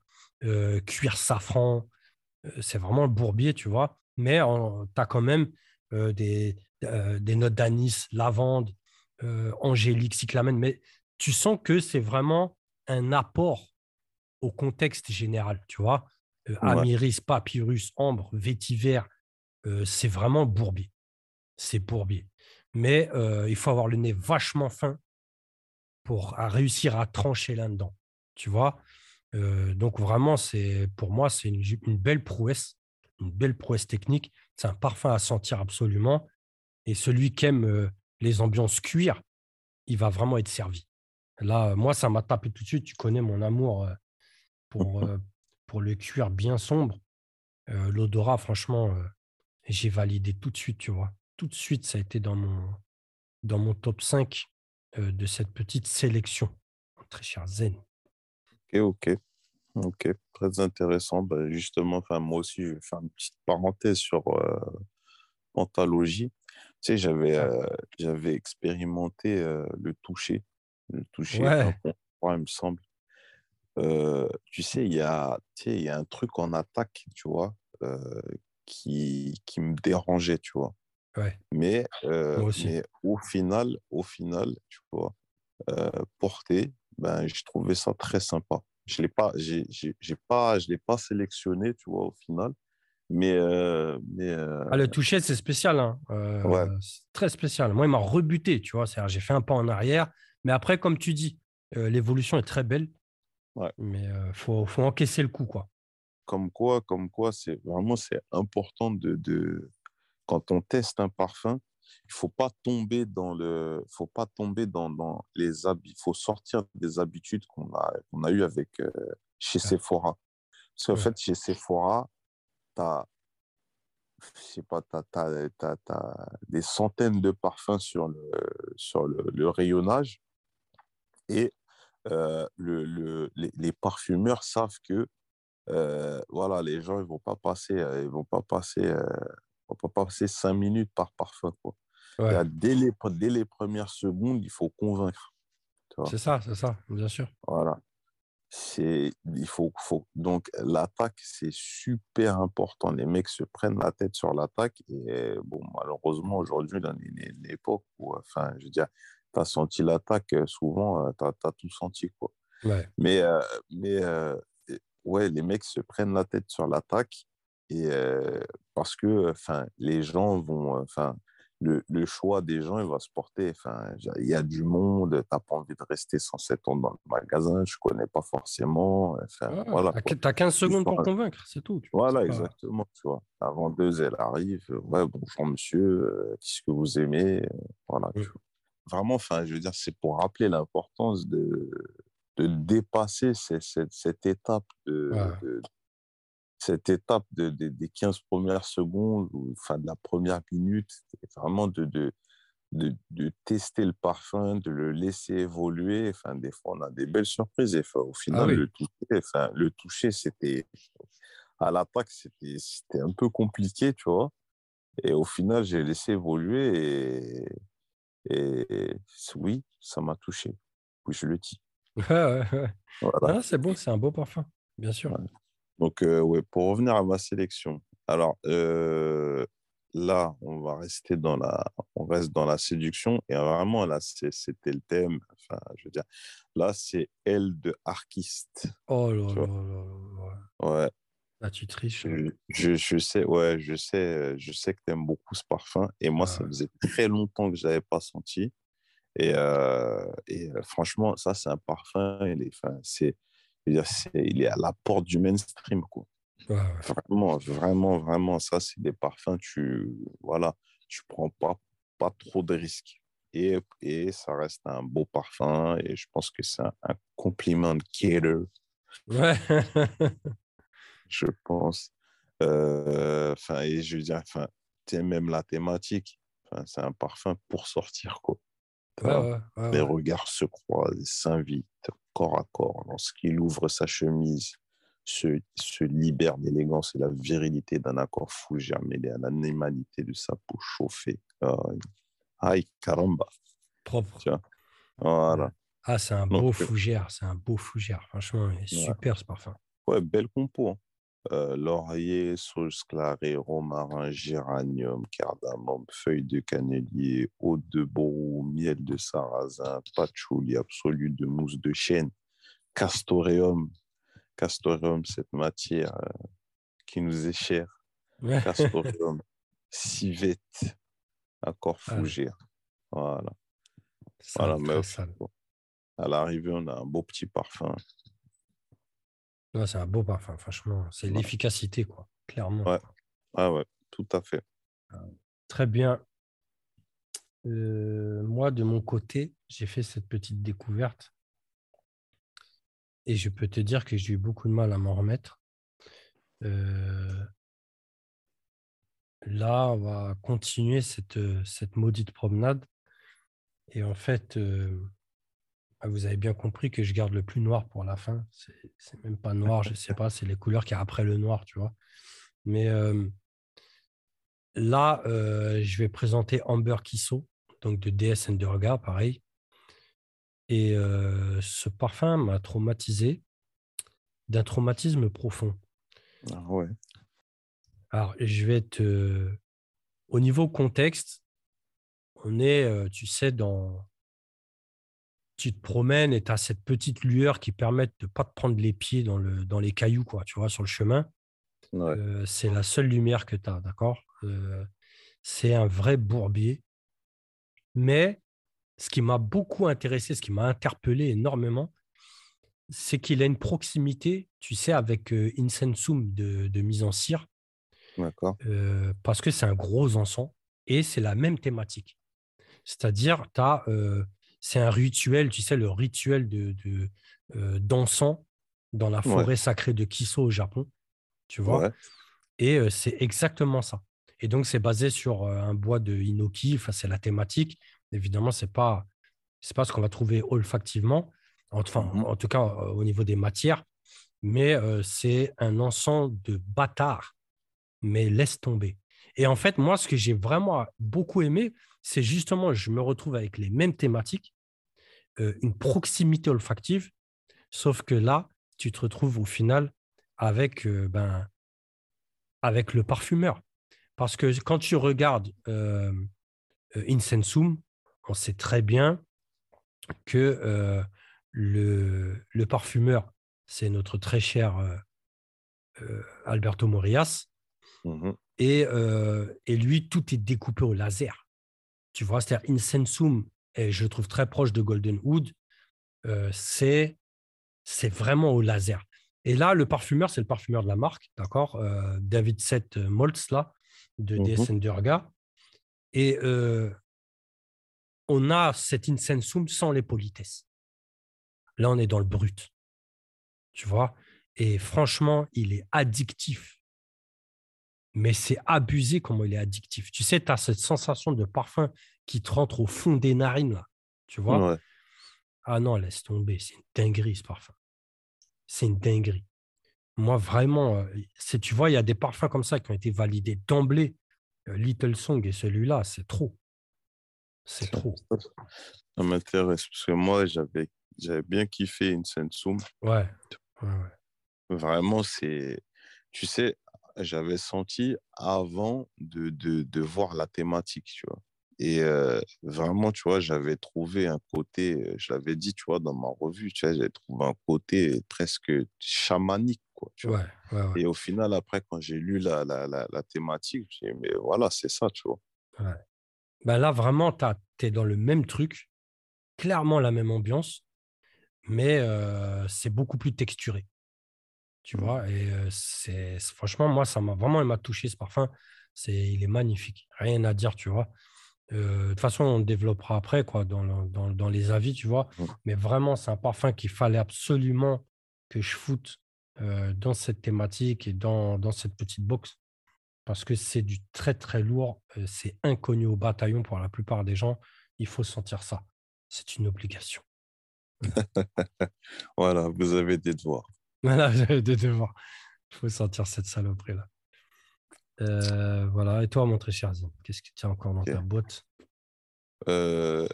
Cuir safran, c'est vraiment le bourbier, tu vois. Mais tu as quand même des notes d'anis, lavande, angélique, cyclamène. Mais tu sens que c'est vraiment un apport au contexte général, tu vois. Amyris, papyrus, ambre, vétiver, c'est vraiment bourbier. C'est bourbier. Mais il faut avoir le nez vachement fin pour réussir à trancher là-dedans. Tu vois, donc vraiment, pour moi, c'est une belle prouesse. Une belle prouesse technique. C'est un parfum à sentir absolument. Et celui qui aime les ambiances cuir, il va vraiment être servi. Là, moi, ça m'a tapé tout de suite. Tu connais mon amour pour le cuir bien sombre. L'odorat, franchement... j'ai validé tout de suite, tu vois. Tout de suite, ça a été dans mon top 5 de cette petite sélection. Très cher Zen. Ok. Très intéressant. Ben, justement, moi aussi, je vais faire une petite parenthèse sur Pentalogie. Tu sais, j'avais expérimenté le toucher. Le toucher, ouais. Il me semble. Tu sais, il y a un truc en attaque, tu vois, qui me dérangeait, tu vois. Ouais. Mais au final, tu vois, porté, ben, je trouvais ça très sympa. Je l'ai pas sélectionné, tu vois, au final. Mais le toucher, c'est spécial, hein. Ouais. C'est très spécial. Moi, il m'a rebuté, tu vois. C'est-à-dire, j'ai fait un pas en arrière. Mais après, comme tu dis, l'évolution est très belle. Ouais. Mais faut encaisser le coup, quoi. Comme quoi, c'est important de quand on teste un parfum, il faut pas tomber dans les habits, faut sortir des habitudes qu'on a eu avec chez Sephora. Parce qu'en fait chez Sephora, t'as des centaines de parfums sur le rayonnage et les parfumeurs savent que voilà, les gens ils vont pas passer 5 minutes par parfum, quoi. Ouais. Là, dès les premières secondes, il faut convaincre. Tu vois. C'est ça, bien sûr. Voilà. Donc l'attaque, c'est super important. Les mecs se prennent la tête sur l'attaque et bon, malheureusement aujourd'hui dans une époque où, enfin, je veux dire, t'as senti l'attaque souvent, t'as tout senti, quoi. Ouais. Ouais, les mecs se prennent la tête sur l'attaque et parce que, enfin, les gens vont, enfin, le choix des gens, il va se porter. Enfin, il y a du monde, t'as pas envie de rester 107 ans dans le magasin, je connais pas forcément. Enfin, voilà, t'as 15 secondes pour convaincre, c'est tout. Tu voilà, exactement. Pas... Tu vois, la vendeuse, elle arrive. Ouais, bonjour monsieur, qu'est-ce que vous aimez? Voilà. Oui. Vraiment, enfin, je veux dire, c'est pour rappeler l'importance de dépasser cette étape des 15 premières secondes, enfin de la première minute, vraiment de tester le parfum, de le laisser évoluer. Enfin, des fois, on a des belles surprises. Et, au final, le toucher, c'était à l'attaque, c'était un peu compliqué, tu vois. Et au final, j'ai laissé évoluer et oui, ça m'a touché. Oui, je le dis. Voilà. Ah, c'est beau, c'est un beau parfum, bien sûr. Ouais. Donc, pour revenir à ma sélection. Alors, là, on reste dans la séduction. Et vraiment, là, c'était le thème. Enfin, je veux dire, là, c'est Elle de Arquiste. Oh là là là là. Ouais. Là, tu triches. Je sais que tu aimes beaucoup ce parfum. Et moi, ça faisait très longtemps que je n'avais pas senti. Et franchement, ça, c'est un parfum. Il est à la porte du mainstream, quoi. Vraiment, vraiment, vraiment, ça, c'est des parfums, tu prends pas trop de risques. Et ça reste un beau parfum, et je pense que c'est un compliment de cater. Ouais. Je pense. Et je veux dire, c'est même la thématique. C'est un parfum pour sortir, quoi. Les regards se croisent, s'invitent corps à corps. Lorsqu'il ouvre sa chemise, se libère l'élégance et la virilité d'un accord fougère mêlé à l'animalité de sa peau chauffée. Aïe, caramba. Propre. Tiens. Voilà. Ah, c'est un beau fougère. C'est un beau fougère. Franchement, il est super ce parfum. Ouais, belle compo. Hein. Laurier, sauge clarée, romarin, géranium, cardamome, feuilles de cannelier, eau de brou, miel de sarrasin, patchouli absolu de mousse de chêne, castoreum, cette matière qui nous est chère, castoreum, civette, accord fougère. Voilà. Voilà, à l'arrivée, on a un beau petit parfum. Ouais, c'est un beau parfum, franchement. C'est l'efficacité, quoi, clairement. Ouais. Ah ouais, tout à fait. Très bien. Moi, de mon côté, j'ai fait cette petite découverte. Et je peux te dire que j'ai eu beaucoup de mal à m'en remettre. Là, on va continuer cette maudite promenade. Et en fait... vous avez bien compris que je garde le plus noir pour la fin. C'est même pas noir, je sais pas, c'est les couleurs qu'il y a après le noir, tu vois. Mais là, je vais présenter Amber Kisso, donc de DS Undergar, pareil. Et ce parfum m'a traumatisé d'un traumatisme profond. Ah ouais. Alors, je vais te... Au niveau contexte, on est, tu sais, dans... Tu te promènes et tu as cette petite lueur qui permet de ne pas te prendre les pieds dans les cailloux, quoi, tu vois, sur le chemin. Ouais. C'est la seule lumière que tu as, d'accord ? C'est un vrai bourbier. Mais ce qui m'a beaucoup intéressé, ce qui m'a interpellé énormément, c'est qu'il a une proximité, tu sais, avec Insensum de Mise en cire. D'accord. Parce que c'est un gros encens et c'est la même thématique. C'est-à-dire, tu as... c'est un rituel, tu sais, le rituel d'encens dans la forêt sacrée de Kiso au Japon, tu vois. Ouais. Et c'est exactement ça. Et donc, c'est basé sur un bois de hinoki. Enfin, c'est la thématique. Évidemment, c'est pas ce qu'on va trouver olfactivement, en tout cas au niveau des matières. Mais c'est un encens de bâtard. Mais laisse tomber. Et en fait, moi, ce que j'ai vraiment beaucoup aimé, c'est justement, je me retrouve avec les mêmes thématiques, une proximité olfactive, sauf que là, tu te retrouves au final avec le parfumeur. Parce que quand tu regardes Insensum, on sait très bien que le parfumeur, c'est notre très cher Alberto Morillas. Mmh. Et lui, tout est découpé au laser. tu vois, c'est-à-dire Insensum, et je le trouve très proche de Golden Hood, c'est vraiment au laser. Et là, le parfumeur, c'est le parfumeur de la marque, d'accord, David Seth Moltz, là, de DS Durga. Et on a cet Insensum sans les politesses. Là, on est dans le brut, tu vois. Et franchement, il est addictif. Mais c'est abusé comment il est addictif. Tu sais, tu as cette sensation de parfum qui te rentre au fond des narines, là. Tu vois? Ouais. Ah non, laisse tomber. C'est une dinguerie, ce parfum. C'est une dinguerie. Moi, vraiment, tu vois, il y a des parfums comme ça qui ont été validés d'emblée. Little Song et celui-là, c'est trop. C'est trop. Ça m'intéresse, parce que moi, j'avais bien kiffé Insensum. Ouais. Ouais, ouais. Vraiment, c'est... Tu sais... J'avais senti avant de voir la thématique, tu vois. Et vraiment, tu vois, j'avais trouvé un côté, je l'avais dit, tu vois, dans ma revue, tu vois, j'avais trouvé un côté presque chamanique, quoi. Tu vois. Ouais, ouais, ouais. Et au final, après, quand j'ai lu la thématique, j'ai dit, mais voilà, c'est ça, tu vois. Ouais. Ben là, vraiment, t'es dans le même truc, clairement la même ambiance, mais c'est beaucoup plus texturé. Tu vois, et c'est franchement, moi, ça m'a vraiment, il m'a touché ce parfum. Il est magnifique, rien à dire, tu vois. De toute façon, on le développera après, quoi, dans les avis, tu vois. Mais vraiment, c'est un parfum qu'il fallait absolument que je foute dans cette thématique et dans cette petite box, parce que c'est du très, très lourd. C'est inconnu au bataillon pour la plupart des gens. Il faut sentir ça. C'est une obligation. Voilà, vous avez des devoirs. Voilà, j'avais des devoirs. Il faut sentir cette saloperie là. Voilà. Et toi, mon très cher Zine, qu'est-ce que tu as encore dans ta boîte? Là,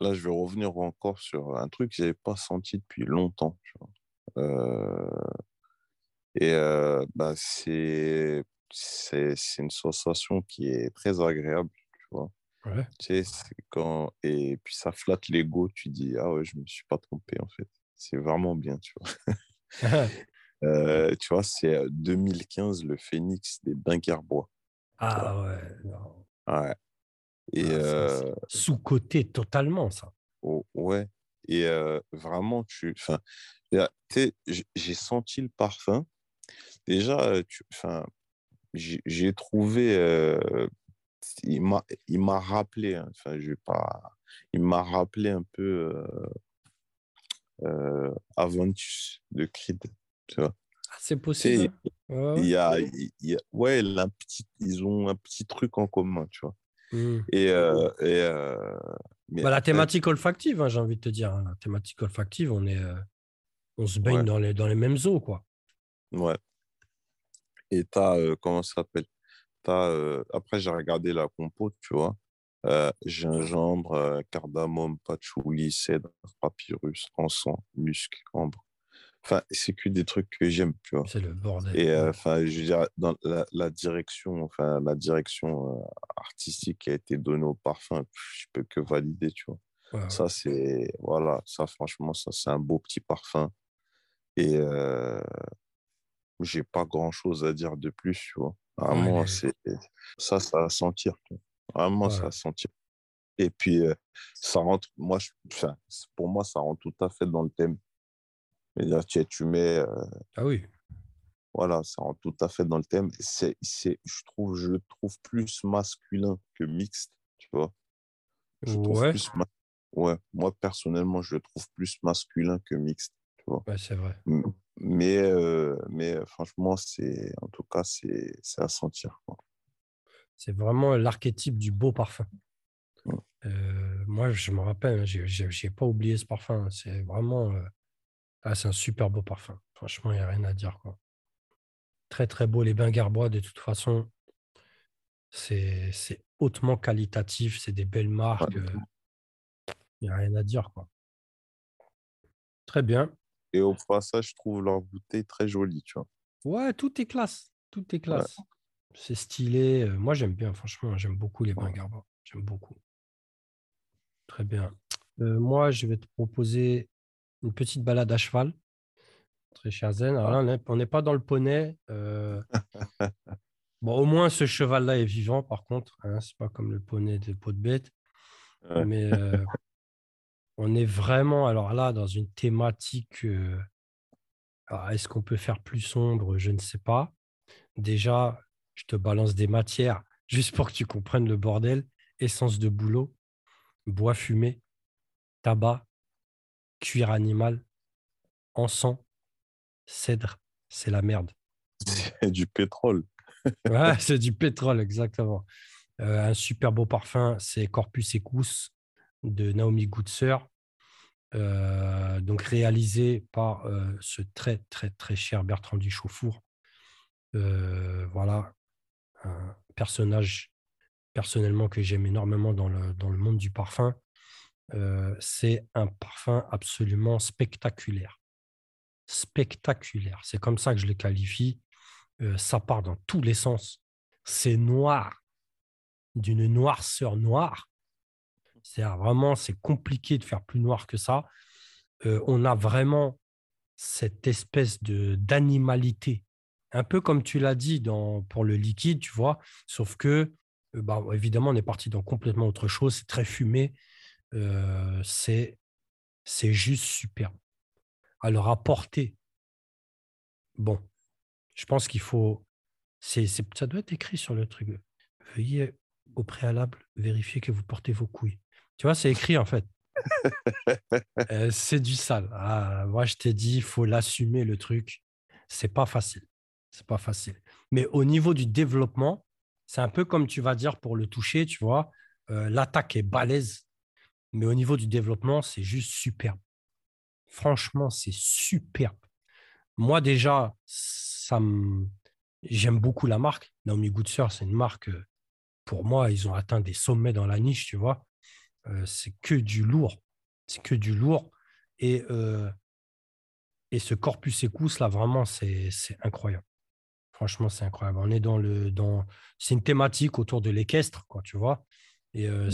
je vais revenir encore sur un truc que je n'avais pas senti depuis longtemps. Tu vois. Bah, c'est une sensation qui est très agréable. Tu vois. Ouais. Tu sais, et puis ça flatte l'ego. Tu dis, ah ouais, je ne me suis pas trompé en fait. C'est vraiment bien, tu vois. Tu vois, c'est 2015, le Phénix des Bains Guerbois. Ah ouais, non. Ouais. Et sous-côté totalement, ça. Oh, ouais. Et vraiment, enfin, j'ai senti le parfum. Déjà, enfin, j'ai trouvé. Il m'a rappelé. Enfin, hein, je vais pas. Il m'a rappelé un peu. Aventus de Creed, tu vois. Ah, c'est possible. Ouais, ils ont un petit truc en commun, tu vois. Mm. Mais la thématique olfactive, hein, j'ai envie de te dire. Hein, la thématique olfactive, on se baigne dans les mêmes eaux, quoi. Ouais. Et t'as, comment ça s'appelle? Après, j'ai regardé la compo, tu vois. Gingembre, cardamome, patchouli, cèdre, papyrus, encens, musc, ambre. Enfin, c'est que des trucs que j'aime, tu vois. C'est le bordel. Et enfin, je veux dire, dans la direction, enfin la direction artistique qui a été donnée au parfum, je peux que valider, tu vois. Wow. Ça c'est, voilà, ça franchement, ça c'est un beau petit parfum. Et j'ai pas grand chose à dire de plus, tu vois. Vraiment, c'est ça à sentir. Tu vois. Vraiment, ça sentir. Et puis, ça rentre, pour moi, ça rentre tout à fait dans le thème. C'est-à-dire, tu mets... Ah oui. Voilà, ça rentre tout à fait dans le thème. Je le trouve plus masculin que mixte, tu vois. Ouais. Moi, personnellement, je le trouve plus masculin que mixte, tu vois. Ouais, c'est vrai. Mais franchement, en tout cas, c'est à sentir, quoi. C'est vraiment l'archétype du beau parfum. Moi, je me rappelle, j'ai pas oublié ce parfum. C'est vraiment... c'est un super beau parfum. Franchement, il n'y a rien à dire, quoi. Très, très beau. Les Bains Guerbois, de toute façon, c'est hautement qualitatif. C'est des belles marques. Il n'y a rien à dire, quoi. Très bien. Et au passage, je trouve leur bouteille très jolie, tu vois. Ouais, tout est classe. Tout est classe. Ouais. C'est stylé. Moi, j'aime bien, franchement. J'aime beaucoup les Bains Guerbois. J'aime beaucoup. Très bien. Moi, je vais te proposer une petite balade à cheval. Très cher Zen. Alors là, on n'est pas dans le poney. Bon, au moins, ce cheval-là est vivant, par contre. Hein, c'est pas comme le poney de peau de bête. Ouais. Mais on est vraiment, alors là, dans une thématique... est-ce qu'on peut faire plus sombre? Je ne sais pas. Déjà, je te balance des matières juste pour que tu comprennes le bordel. Essence de bouleau, bois fumé, tabac, cuir animal, encens, cèdre. C'est la merde. C'est du pétrole. Ouais, c'est du pétrole, exactement. Un super beau parfum, c'est Corpus Ecousse de Naomi Goodsir. Donc réalisé par ce très très très cher Bertrand Duchaufour. Voilà un personnage personnellement que j'aime énormément dans le monde du parfum. C'est un parfum absolument spectaculaire, c'est comme ça que je le qualifie. Ça part dans tous les sens, c'est noir d'une noirceur noire. C'est-à-dire vraiment, c'est compliqué de faire plus noir que ça. On a vraiment cette espèce d'animalité. Un peu comme tu l'as dit pour le liquide, tu vois. Sauf que, évidemment, on est parti dans complètement autre chose. C'est très fumé. C'est juste superbe. Alors, à porter. Bon, je pense qu'il faut... ça doit être écrit sur le truc. Veuillez au préalable vérifier que vous portez vos couilles. Tu vois, c'est écrit en fait. C'est du sale. Ah, moi, je t'ai dit, il faut l'assumer le truc. C'est pas facile. Mais au niveau du développement, c'est un peu comme tu vas dire pour le toucher, tu vois. L'attaque est balèze. Mais au niveau du développement, c'est juste superbe. Franchement, c'est superbe. Moi, déjà, j'aime beaucoup la marque. Naomi Goodsir, c'est une marque, pour moi, ils ont atteint des sommets dans la niche, tu vois. C'est que du lourd. Et ce Corpus Ecousse, là, vraiment, c'est incroyable. Franchement, c'est incroyable. On est c'est une thématique autour de l'équestre, quoi, tu vois. Et ouais.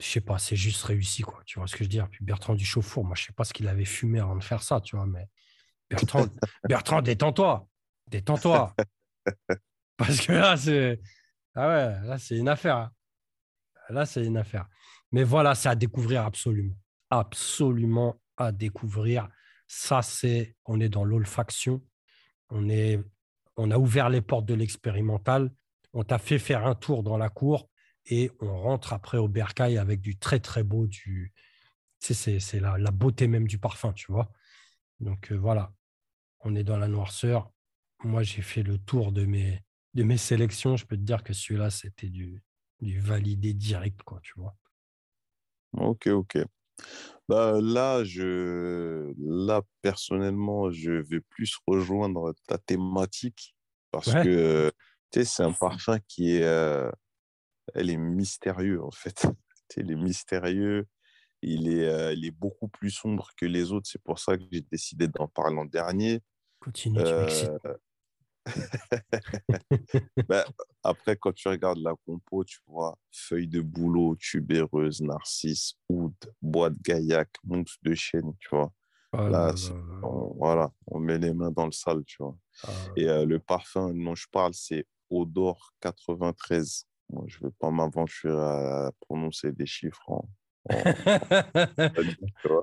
Je sais pas, c'est juste réussi, quoi. Tu vois ce que je veux dire? Puis Bertrand Duchaufour, moi, je sais pas ce qu'il avait fumé avant de faire ça, tu vois, mais Bertrand, détends-toi. Parce que là, c'est... Ah ouais, là, c'est une affaire. Hein. Là, c'est une affaire. Mais voilà, c'est à découvrir absolument. Absolument à découvrir. Ça, on est dans l'olfaction. On a ouvert les portes de l'expérimental. On t'a fait faire un tour dans la cour et on rentre après au bercail avec du très, très beau. C'est la beauté même du parfum, tu vois. Donc, voilà. On est dans la noirceur. Moi, j'ai fait le tour de mes sélections. Je peux te dire que celui-là, c'était du validé direct, quoi, tu vois. Ok. Là, personnellement, je vais plus rejoindre ta thématique parce que c'est un parfum qui est... elle est mystérieux, en fait. Il est mystérieux. Il est beaucoup plus sombre que les autres. C'est pour ça que j'ai décidé d'en parler en dernier. Continue, tu m'excites. Après, quand tu regardes la compo, tu vois feuille de bouleau, tubéreuse, narcisse, oud, bois de gaillac, monte de chêne, tu vois. On met les mains dans le sale, tu vois. Le parfum dont je parle, c'est Odor 93. Moi, je ne vais pas m'aventurer à prononcer des chiffres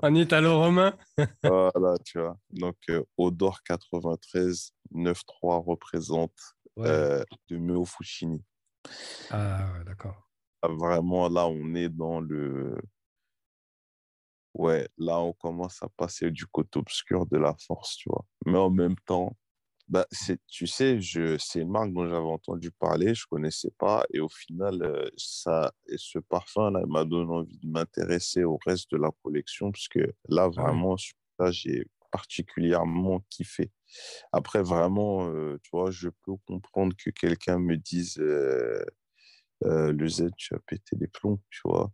en italo-romain. Voilà, tu vois. Donc, Odor 93, 9-3 représente de Mèo Fusciuni. Ah, ouais, d'accord. Vraiment, là, on est dans le... Ouais, là, on commence à passer du côté obscur de la force, tu vois. Mais en même temps, c'est une marque dont j'avais entendu parler, je ne connaissais pas. Et au final, ce parfum-là m'a donné envie de m'intéresser au reste de la collection parce que là, vraiment, j'ai particulièrement kiffé. Après, vraiment, tu vois, je peux comprendre que quelqu'un me dise le Z, tu as pété les plombs, tu vois.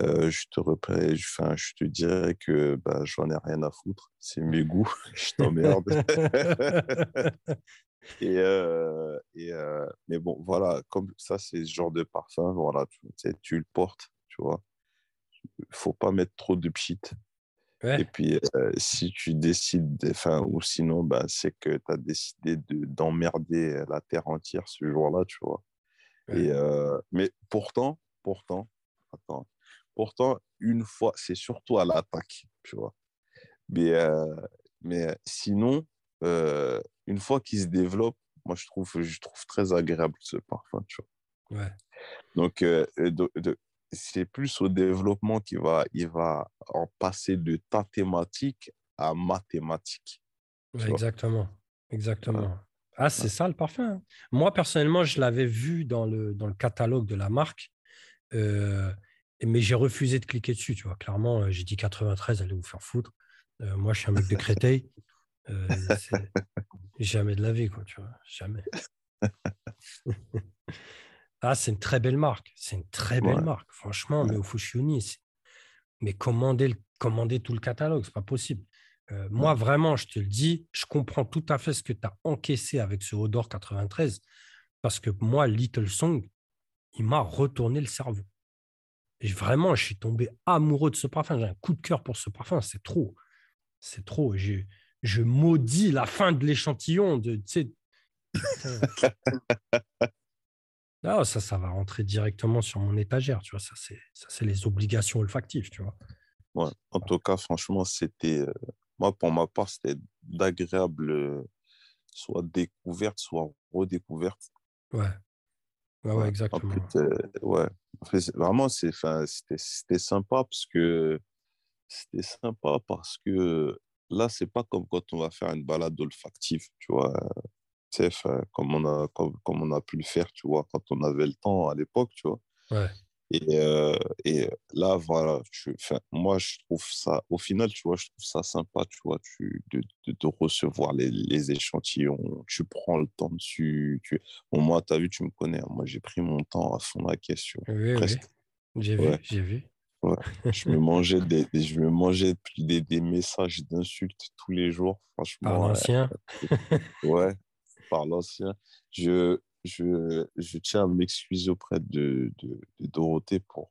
Je te dirais que j'en ai rien à foutre, c'est mes goûts, je t'emmerde. Mais bon, voilà, comme ça, c'est ce genre de parfum, voilà, tu le portes, tu vois. Faut pas mettre trop de pchit. Ouais. Et puis, si tu décides, enfin, ou sinon, bah, c'est que tu as décidé d'emmerder la terre entière ce jour-là, tu vois. Ouais. Et, mais pourtant, une fois, c'est surtout à l'attaque, tu vois. Mais sinon, une fois qu'il se développe, moi, je trouve très agréable ce parfum, tu vois. Ouais. Donc, c'est plus au développement qu'il va en passer de ta thématique à ma thématique. Ouais, exactement. Ouais. Ah, c'est ça le parfum. Moi, personnellement, je l'avais vu dans le catalogue de la marque, mais j'ai refusé de cliquer dessus, tu vois. Clairement, j'ai dit 93, allez vous faire foutre. Moi, je suis un mec de Créteil. Jamais de la vie, quoi, tu vois. Jamais. Ah, c'est une très belle marque. C'est une très belle marque. Franchement, Mèo Fusciuni. Mais commander tout le catalogue, c'est pas possible. Moi, vraiment, je te le dis, je comprends tout à fait ce que tu as encaissé avec ce Odor 93 parce que moi, Little Song, il m'a retourné le cerveau. Et vraiment, je suis tombé amoureux de ce parfum. J'ai un coup de cœur pour ce parfum. C'est trop. C'est trop. Je maudis la fin de l'échantillon. Ah, ça va rentrer directement sur mon étagère, tu vois. Ça, c'est les obligations olfactives, tu vois. Ouais, en tout cas, franchement, c'était... moi, pour ma part, c'était d'agréable soit découverte, soit redécouverte. Ouais. Ouais, exactement. En plus, vraiment, c'était sympa parce que... là, c'est pas comme quand on va faire une balade olfactive, tu vois. Comme on a pu le faire, tu vois, quand on avait le temps à l'époque, tu vois. Ouais. Et là, voilà, moi, je trouve ça, au final, tu vois, je trouve ça sympa, tu vois, de recevoir les échantillons, tu prends le temps dessus. Bon, moi, tu as vu, tu me connais, hein, moi, j'ai pris mon temps à fond dans la question. Oui, presque. Oui. J'ai vu. Ouais. Je me mangeais des messages d'insultes tous les jours, franchement. Par l'ancien. Ouais, par l'ancien. Je tiens à m'excuser auprès de Dorothée pour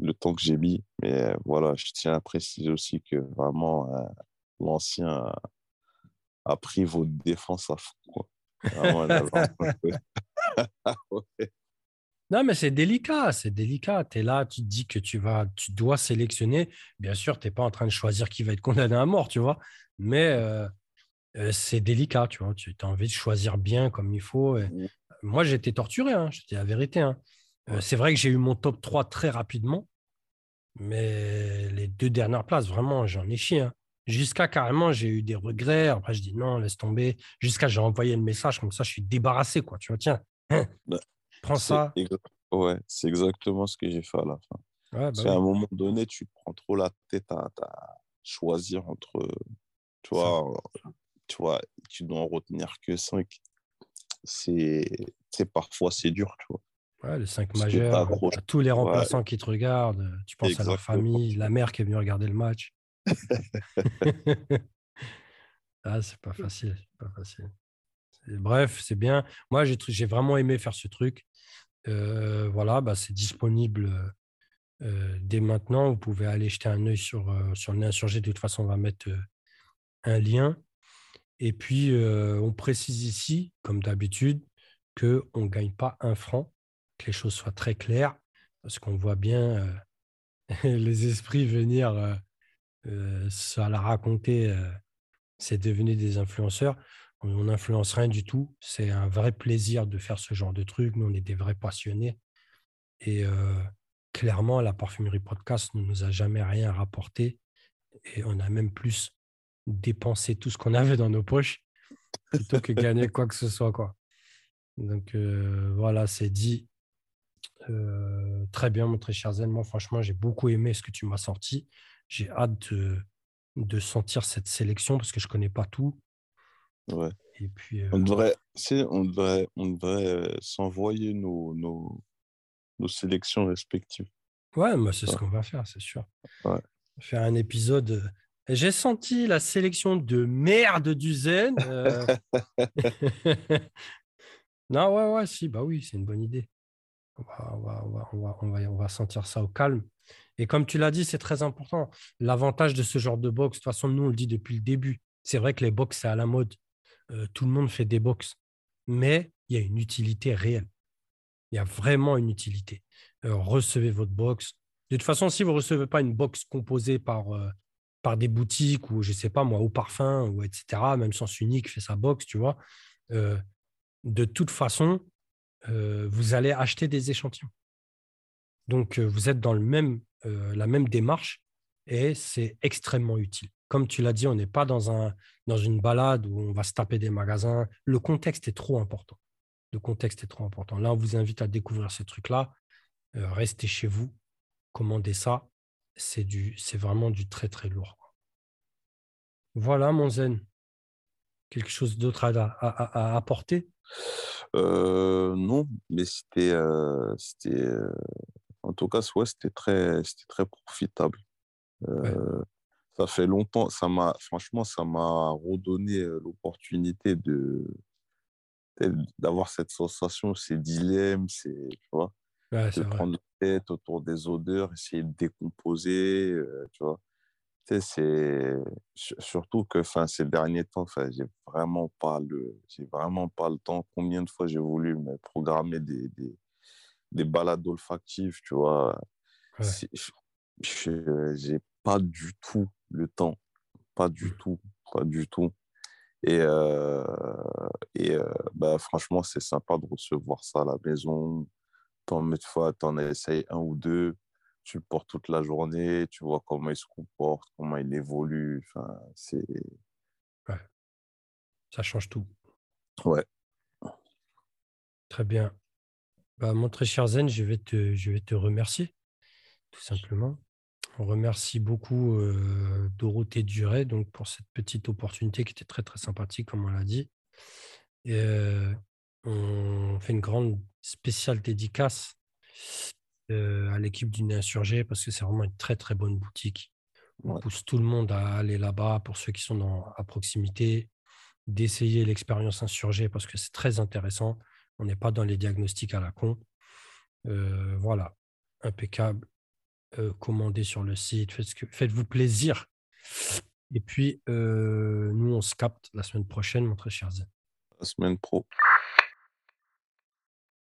le temps que j'ai mis. Mais voilà, je tiens à préciser aussi que vraiment, l'ancien a pris votre défense à fond, quoi. Vraiment, ouais. Non, mais c'est délicat, c'est délicat. Tu es là, tu te dis que tu dois sélectionner. Bien sûr, tu n'es pas en train de choisir qui va être condamné à mort, tu vois. Mais c'est délicat, tu vois. Tu as envie de choisir bien comme il faut. Et... moi, j'étais torturé, hein. J'étais la vérité, hein. C'est vrai que j'ai eu mon top 3 très rapidement. Mais les 2 dernières places, vraiment, j'en ai chié, hein. Jusqu'à carrément, j'ai eu des regrets. Après, je dis non, laisse tomber. Jusqu'à j'ai envoyé le message, comme ça, je suis débarrassé, quoi. Tu vois, tiens. Prends ça. Ouais, c'est exactement ce que j'ai fait à la fin. Ouais, bah à un moment donné, tu prends trop la tête à choisir entre... Tu vois, tu dois en retenir que 5. Parfois, c'est dur, tu vois. Ouais, les 5 majeurs, tous les remplaçants qui te regardent. Tu penses exactement à leur famille, la mère qui est venue regarder le match. Ah, c'est pas facile, Bref, c'est bien. Moi, j'ai vraiment aimé faire ce truc. Voilà, bah, c'est disponible dès maintenant. Vous pouvez aller jeter un œil sur Nez Insurgé. De toute façon, on va mettre un lien. Et puis, on précise ici, comme d'habitude, qu'on ne gagne pas 1 franc, que les choses soient très claires, parce qu'on voit bien les esprits venir ça la raconter. C'est devenu des influenceurs. On n'influence rien du tout. C'est un vrai plaisir de faire ce genre de truc. Nous, on est des vrais passionnés. Et clairement, la Parfumerie Podcast ne nous a jamais rien rapporté. Et on a même plus dépensé tout ce qu'on avait dans nos poches plutôt que gagner quoi que ce soit, quoi. Donc, voilà, c'est dit. Très bien, mon très cher Zen. Moi, franchement, j'ai beaucoup aimé ce que tu m'as sorti. J'ai hâte de sentir cette sélection parce que je ne connais pas tout. Ouais. Et puis, on devrait s'envoyer nos sélections respectives. Ouais, mais c'est ce qu'on va faire, c'est sûr. Ouais. Faire un épisode. J'ai senti la sélection de merde du Zen. Non, ouais, si, bah oui, c'est une bonne idée. On va sentir ça au calme. Et comme tu l'as dit, c'est très important. L'avantage de ce genre de box, de toute façon, nous, on le dit depuis le début. C'est vrai que les box, c'est à la mode. Tout le monde fait des box. Mais il y a une utilité réelle. Il y a vraiment une utilité. Recevez votre box. De toute façon, si vous ne recevez pas une box composée par des boutiques ou, je ne sais pas moi, Au Parfum, ou etc., même Sens Unique fait sa box, tu vois, de toute façon, vous allez acheter des échantillons. Donc, vous êtes dans la même démarche et c'est extrêmement utile. Comme tu l'as dit, on n'est pas dans une balade où on va se taper des magasins. Le contexte est trop important. Le contexte est trop important. Là, on vous invite à découvrir ces trucs-là. Restez chez vous, commandez ça. C'est vraiment du très, très lourd. Voilà, mon zen. Quelque chose d'autre à apporter? Non, mais c'était en tout cas, ouais, c'était très profitable. Ouais. Ça fait longtemps, ça m'a redonné l'opportunité d'avoir cette sensation, ces dilemmes, tu vois, ouais, de prendre la tête autour des odeurs, essayer de décomposer, tu vois. Tu sais, surtout que ces derniers temps, j'ai vraiment pas le temps. Combien de fois j'ai voulu me programmer des balades olfactives, tu vois. Ouais. J'ai pas du tout le temps, pas du tout. Et bah, franchement, c'est sympa de recevoir ça à la maison. T'en essayes un ou deux, tu le portes toute la journée, tu vois comment il se comporte, comment il évolue. Enfin, c'est... Ouais. Ça change tout. Ouais. Très bien. Bah, mon très cher Zen, je vais te remercier, tout simplement. On remercie beaucoup Dorothée Duret donc, pour cette petite opportunité qui était très, très sympathique, comme on l'a dit. Et, on fait une grande spéciale dédicace à l'équipe du Nez Insurgé parce que c'est vraiment une très, très bonne boutique. On pousse tout le monde à aller là-bas pour ceux qui sont à proximité, d'essayer l'expérience Insurgé parce que c'est très intéressant. On n'est pas dans les diagnostics à la con. Voilà, impeccable. Commandez sur le site, faites-vous plaisir. Et puis, nous, on se capte la semaine prochaine, mon très cher Zen. La semaine pro.